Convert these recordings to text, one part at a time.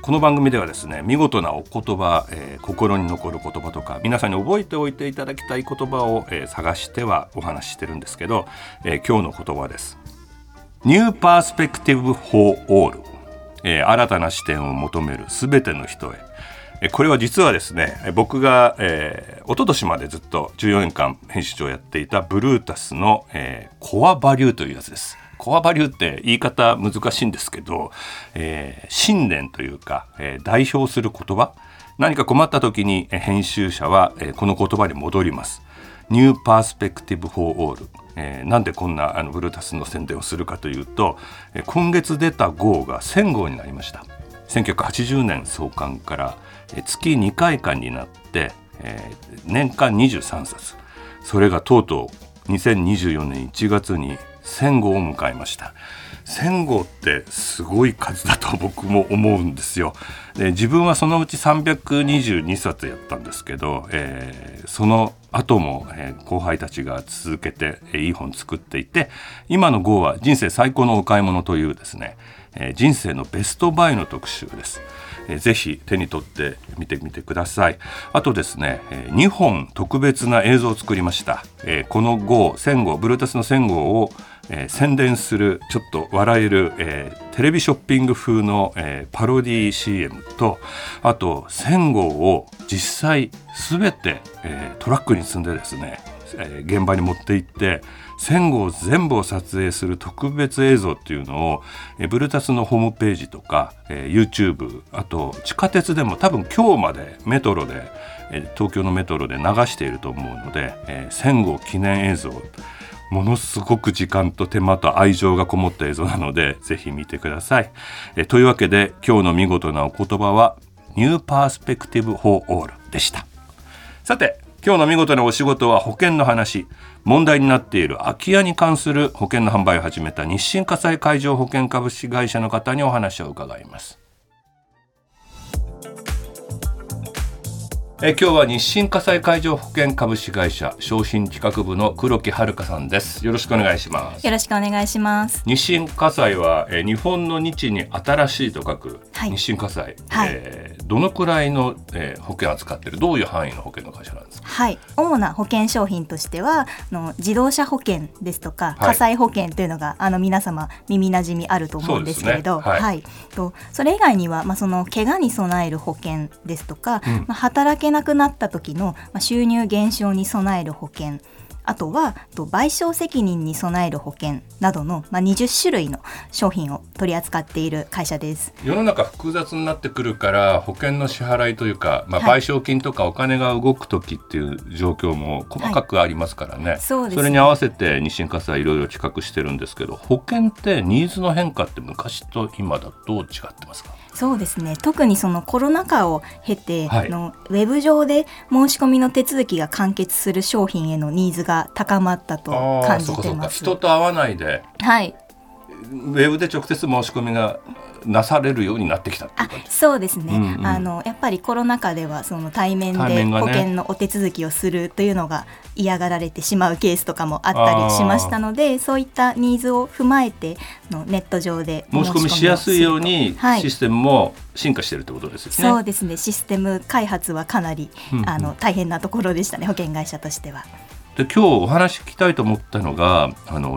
この番組ではですね、見事なお言葉、心に残る言葉とか、皆さんに覚えておいていただきたい言葉を、探してはお話ししてるんですけど、今日の言葉です。ニューパースペクティブ・フォー・オール、新たな視点を求めるすべての人へ。これは実はですね、僕が、一昨年までずっと14年間編集長をやっていたブルータスの、コアバリューというやつです。コアバリューって言い方難しいんですけど、信念というか、代表する言葉、何か困った時に編集者は、この言葉に戻ります。ニューパースペクティブフォーオール、なんでこんなブルータスの宣伝をするかというと、今月出た号が1000号になりました。1980年創刊から月2回刊になって、年間23冊、それがとうとう2024年1月に1000号を迎えました。1000号ってすごい数だと僕も思うんですよ。で、自分はそのうち322冊やったんですけど、その後も、後輩たちが続けて、いい本作っていて、今の号は人生最高のお買い物というですね、人生のベストバイの特集です。ぜひ手に取って見てみてください。あとですね、2本特別な映像を作りました。この号1000号、ブルータスの1000号を宣伝する、ちょっと笑える、テレビショッピング風の、パロディ CM と、あと1000号を実際すべて、トラックに積んでですね、現場に持って行って1000号全部を撮影する特別映像っていうのを、ブルータスのホームページとか、YouTube、 あと地下鉄でも多分今日までメトロで、東京のメトロで流していると思うので、1000号記念映像、ものすごく時間と手間と愛情がこもった映像なので、ぜひ見てください。というわけで、今日の見事なお言葉はニューパースペクティブ・フォー・オールでした。さて、今日の見事なお仕事は保険の話。問題になっている空き家に関する保険の販売を始めた日清火災海上保険株式会社の方にお話を伺います。今日は日清火災海上保険株式会社商品企画部の黒木遥さんです。よろしくお願いします。よろしくお願いします。日清火災は日本の日に新しいと書く、はい、日清火災、はい、どのくらいの、保険を扱っている、どういう範囲の保険の会社なんですか？はい、主な保険商品としては自動車保険ですとか火災保険というのが、はい、皆様耳なじみあると思うんですけれど、そうですね、はいはい、それ以外には、その怪我に備える保険ですとか、うん、働けなくなった時の収入減少に備える保険、あとは賠償責任に備える保険などの20種類の商品を取り扱っている会社です。世の中複雑になってくるから、保険の支払いというか、賠償金とかお金が動く時っていう状況も細かくありますからね、はい、そうですね。それに合わせて日清火災いろいろ企画してるんですけど、保険ってニーズの変化って昔と今だと違ってますか？そうですね、特にそのコロナ禍を経て、はい、ウェブ上で申し込みの手続きが完結する商品へのニーズが高まったと感じてます。そうか、人と会わないで、はい、ウェブで直接申し込みがなされるようになってきたっていう感じ。あ、そうですね、うんうん、やっぱりコロナ禍ではその対面で保険のお手続きをするというのが嫌がられてしまうケースとかもあったりしましたので、そういったニーズを踏まえてネット上で申し込みしやすいようにシステムも進化しているということですよね、はい、そうですね。システム開発はかなり、うんうん、大変なところでしたね、保険会社としては。で、今日お話聞きたいと思ったのが、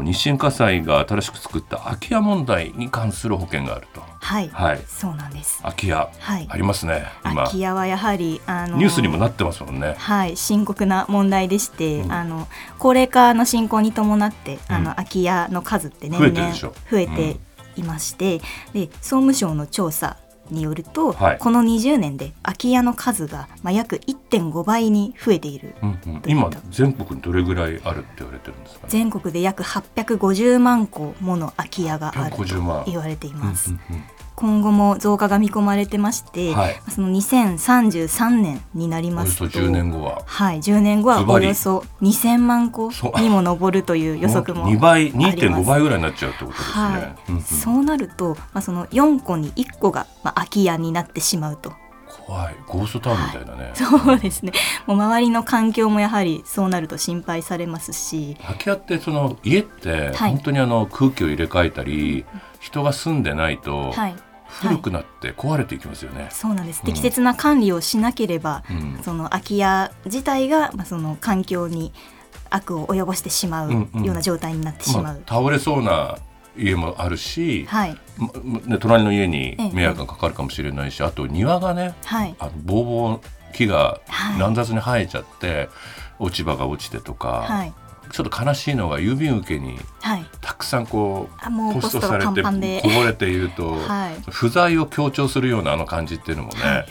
日清火災が新しく作った空き家問題に関する保険があると。はい、はい、そうなんです。空き家、はい、ありますね。今空き家はやはりニュースにもなってますもんね。はい、深刻な問題でして、うん、高齢化の進行に伴って、空き家の数って年々増えていまして、で、総務省の調査によると、はい、この20年で空き家の数が約 1.5 倍に増えている、うんうん、今全国にどれぐらいあるって言われてるんですかね？全国で約850万戸もの空き家があると言われています、うんうんうん。今後も増加が見込まれてまして、はい、その2033年になりますとおよそ10年後は、はい、10年後はおよそ2000万個にも上るという予測もあります。 2.5 倍ぐらいになっちゃうってことですね、はい、うん、そうなると、その4個に1個が、空き家になってしまうと怖い、ゴーストタウンみたいだね、はい、そうですね、もう周りの環境もやはりそうなると心配されますし、空き家ってその家って本当に空気を入れ替えたり、はい、人が住んでないと、はい、古くなって壊れていきますよね、はい、そうなんです、うん、適切な管理をしなければ、うん、その空き家自体が、その環境に悪を及ぼしてしまうような状態になってしまう、うんうん、倒れそうな家もあるし、はい、隣の家に迷惑がかかるかもしれないし、あと庭がね、はい、ボーボー木が乱雑に生えちゃって、はい、落ち葉が落ちてとか、はい、ちょっと悲しいのが郵便受けにたくさんポストされてこぼれていると、はい、不在を強調するような感じっていうのもね、はいはい、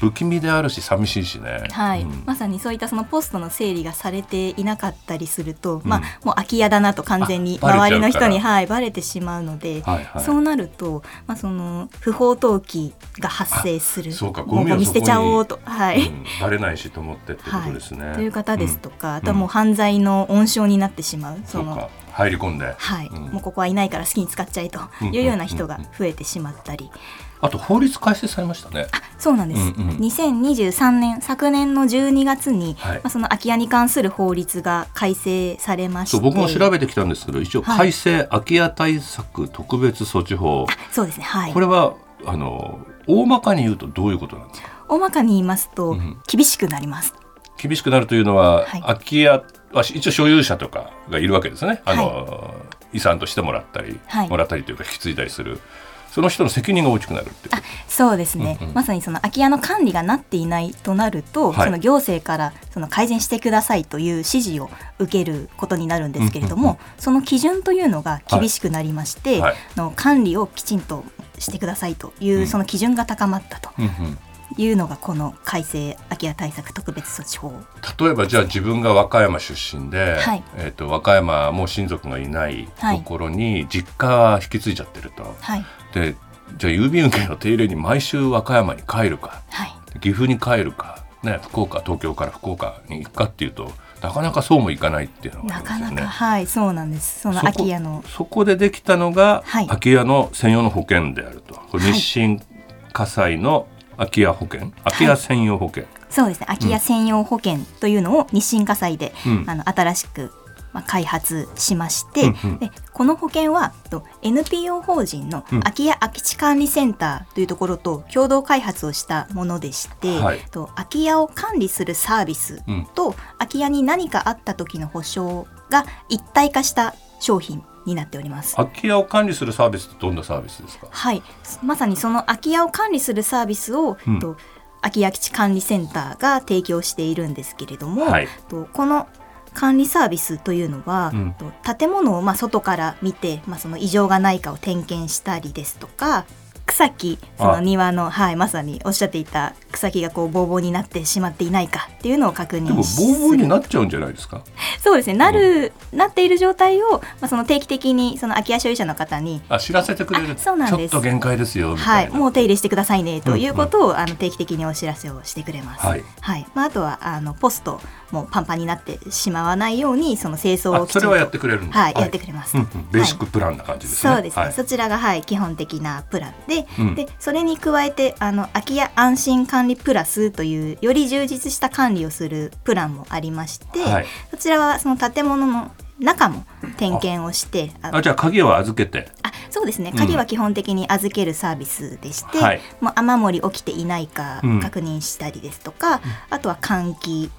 不気味であるし寂しいしね、はい、うん、まさにそういったそのポストの整理がされていなかったりすると、うん、もう空き家だなと完全に周りの人に、はい、バレてしまうので、はいはい、そうなると、その不法投棄が発生する、そうか、ゴミをそこに、もうゴミ捨てちゃおうと、はい、うん、バレないしと思ってってことですね、はい、という方ですとか、うん、あとはもう犯罪の温床になってしまう、その、そうか、入り込んで、はい、うん、もうここはいないから好きに使っちゃえというような人が増えてしまったり、うんうんうんうん、あと法律改正されましたね。あ、そうなんです、うんうん、2023年昨年の12月に、はい、その空き家に関する法律が改正されまして、そう、僕も調べてきたんですけど、一応改正、はい、空き家対策特別措置法、そうですね、はい、これは大まかに言うとどういうことなんですか。大まかに言いますと、うん、厳しくなります。厳しくなるというのは、はい、空き家は一応所有者とかがいるわけですね、はい、遺産としてもらったり、はい、もらったりというか引き継いだりする、その人の責任が大きくなるっていう。あ、そうですね、うんうん、まさにその空き家の管理がなっていないとなると、はい、その行政からその改善してくださいという指示を受けることになるんですけれども、うんうんうん、その基準というのが厳しくなりまして、はい、管理をきちんとしてくださいというその基準が高まったと、うんうんうん、いうのがこの改正空き家対策特別措置法。例えばじゃあ自分が和歌山出身で、はい、和歌山もう親族がいないところに実家は引き継いじゃってると、はい、でじゃあ郵便受けの手入れに毎週和歌山に帰るか、はい、岐阜に帰るか、ね、福岡、東京から福岡に行くかっていうとなかなかそうもいかないっていうのがありますよね。なかなか、はい、そうなんです。その空き家のそこでできたのが、はい、空き家の専用の保険であると。これ日清火災の空き家保険、空き家専用保険、はい、そうですね、空き家専用保険というのを日清火災で、うん、新しく開発しまして、うんうん、でこの保険は NPO 法人の空き家空き地管理センターというところと共同開発をしたものでして、はい、空き家を管理するサービスと、うん、空き家に何かあった時の保証が一体化した商品になっております。空き家を管理するサービスってどんなサービスですか。はい、まさにその空き家を管理するサービスを、うん、空き家空き地管理センターが提供しているんですけれども、はい、この管理サービスというのは、うん、建物を外から見て、その異常がないかを点検したりですとか、草木、その庭の、はい、まさにおっしゃっていた草木がボーボーになってしまっていないかっていうのを確認する。でもボーボーになっちゃうんじゃないですか。そうですね、なっている状態を、その定期的にその空き家所有者の方に知らせてくれる。そうなんです、ちょっと限界ですよみたいな、はい、もう手入れしてくださいねということを、うんうん、定期的にお知らせをしてくれます、はいはい。あとはポストもパンパンになってしまわないようにその清掃をきちんと、それはやってくれるんです、はい、やってくれます、うんうん、ベーシックプランな感じですね、はい、そうですね、はい、そちらが、はい、基本的なプランで、うん、でそれに加えて空き家安心管理プラスというより充実した管理をするプランもありまして、はい、そちらはその建物の中も点検をして、じゃあ鍵は預けて、そうですね、鍵は基本的に預けるサービスでして、うん、もう雨漏り起きていないか確認したりですとか、うん、あとは換気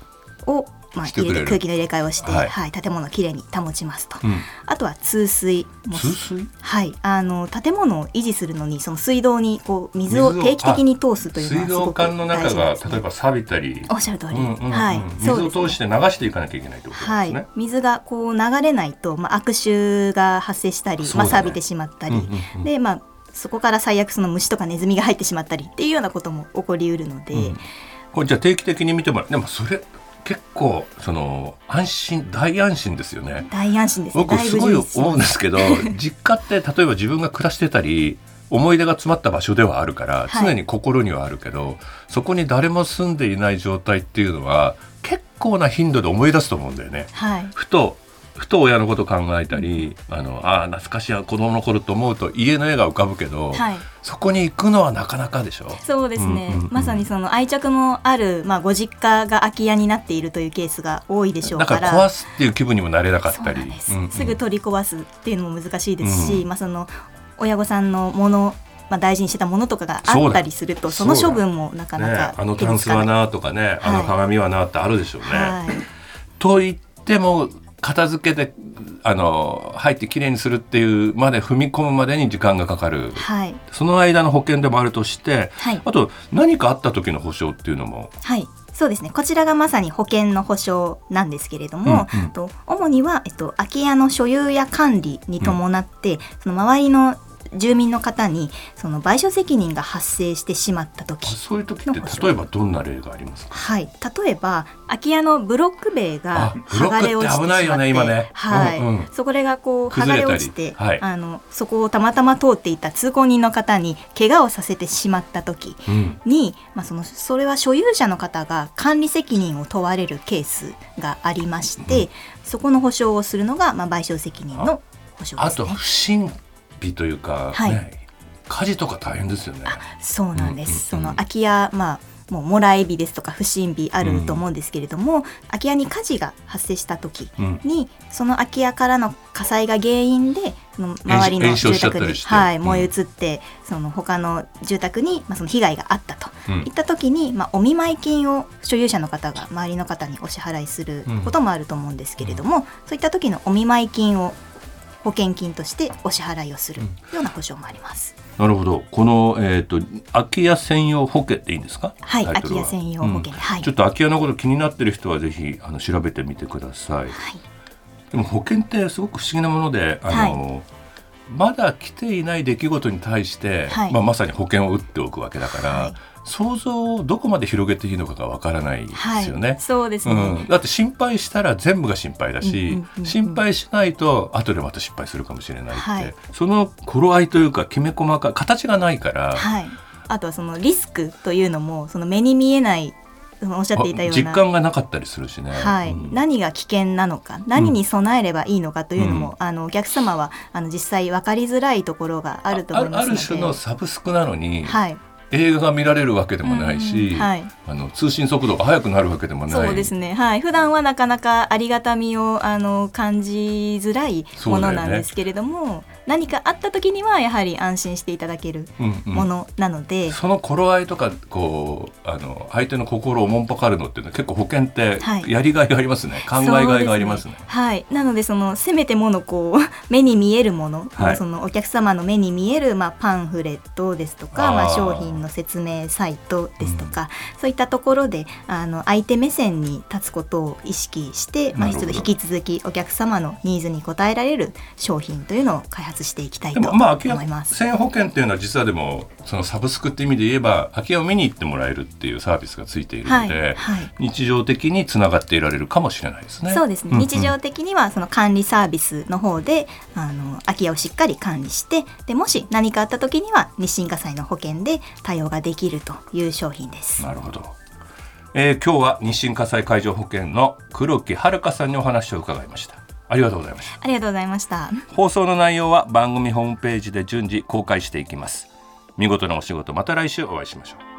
を、空気の入れ替えをして、はいはい、建物をきれいに保ちますと、うん、あとは通水も、通水、はい、建物を維持するのにその水道に水を定期的に通すというのはすごく大事なんですね。水道管の中が例えば錆びたり、おっしゃる通り、うんうんうん、はい、水を通して流していかなきゃいけないということですね、はい、水が流れないと、悪臭が発生したり、錆びてしまったり、うんうんうん、でそこから最悪その虫とかネズミが入ってしまったりっていうようなことも起こりうるので、うん、これじゃあ定期的に見てもらう。でもそれ結構安心、大安心ですよね。大安心ですね。僕すごい思うんですけど実家って例えば自分が暮らしてたり思い出が詰まった場所ではあるから常に心にはあるけど、はい、そこに誰も住んでいない状態っていうのは結構な頻度で思い出すと思うんだよね、はい、ふと親のこと考えたり、懐かしいは子供の頃と思うと家の絵が浮かぶけど、はい、そこに行くのはなかなかでしょ。そうですね、うんうんうん、まさにその愛着もある、ご実家が空き家になっているというケースが多いでしょうから、だから壊すっていう気分にもなれなかったり すぐ取り壊すっていうのも難しいですし、うんうん、その親御さんのもの、大事にしてたものとかがあったりすると その処分もなかなか、ね、あのタンスはなとかね、はい、あの鏡はなってあるでしょうね、はい、と言っても片付けて入ってきれいにするっていうまで踏み込むまでに時間がかかる、はい、その間の保険でもあるとして、はい、あと何かあった時の保証っていうのも、はい、そうですね、こちらがまさに保険の保証なんですけれども、うんうん、と主には、空き家の所有や管理に伴って、うん、その周りの住民の方にその賠償責任が発生してしまった時の保証。そういう時って例えばどんな例がありますか？はい、例えば空き家のブロック塀が剥がれ落ちてしまって、ブロックって危ないよね今ね、はい、うんうん、それがこう剥がれ落ちて、はい、そこをたまたま通っていた通行人の方に怪我をさせてしまった時に、うん、それは所有者の方が管理責任を問われるケースがありまして、うん、そこの保証をするのが、賠償責任の保証ですね。あと不審火というか、はい、ね、火事とか大変ですよね。あ、そうなんです、うんうんうん、空き家、もうもらい火ですとか不審火あると思うんですけれども、うん、空き家に火事が発生した時に、うん、その空き家からの火災が原因でその周りの住宅に、はい、燃え移って、うん、その他の住宅に、その被害があったといった時に、お見舞い金を所有者の方が周りの方にお支払いすることもあると思うんですけれども、うんうん、そういった時のお見舞い金を保険金としてお支払いをするような保証もあります、うん、なるほど。この、空き家専用保険っていいんですか？はい、空き家専用保険、うん、はい、ちょっと空き家のこと気になってる人はぜひ調べてみてください、はい、でも保険ってすごく不思議なもので、はい、まだ来ていない出来事に対して、はい、まさに保険を打っておくわけだから、はい、想像をどこまで広げていいのかがわからないですよね、はい、そうですね、うん、だって心配したら全部が心配だし、うんうんうんうん、心配しないと後でまた失敗するかもしれないって、はい、その頃合いというかきめ細かい形がないから、はい、あとはそのリスクというのもその目に見えない、おっしゃっていたような実感がなかったりするしね、はい、うん、何が危険なのか、何に備えればいいのかというのも、うん、お客様は実際分かりづらいところがあると思いますので、 ある種のサブスクなのに、はい、映画が見られるわけでもないし、うん、はい、通信速度が速くなるわけでもない。そうですね、はい、普段はなかなかありがたみを感じづらいものなんですけれども、ね、何かあった時にはやはり安心していただけるものなので、うんうん、その頃合いとか相手の心をもんぱかるのっていうのは結構保険ってやりがいがありますね、はい、考えがいがあります ね、はい、なのでせめてもの目に見えるもの、はい、お客様の目に見える、パンフレットですとか、商品の説明サイトですとか、うん、そういったところで相手目線に立つことを意識して、引き続きお客様のニーズに応えられる商品というのを開発していきたいと思います。でも空き家専用保険というのは実はでもそのサブスクって意味で言えば空き家を見に行ってもらえるっていうサービスがついているので、はいはい、日常的につながっていられるかもしれないですね。そうですね、うんうん、日常的にはその管理サービスの方で空き家をしっかり管理して、でもし何かあった時には日進火災の保険で対応ができるという商品です。なるほど、今日は日進火災海上保険の黒木遥さんにお話を伺いました。ありがとうございました。ありがとうございました。放送の内容は番組ホームページで順次公開していきます。見事なお仕事、また来週お会いしましょう。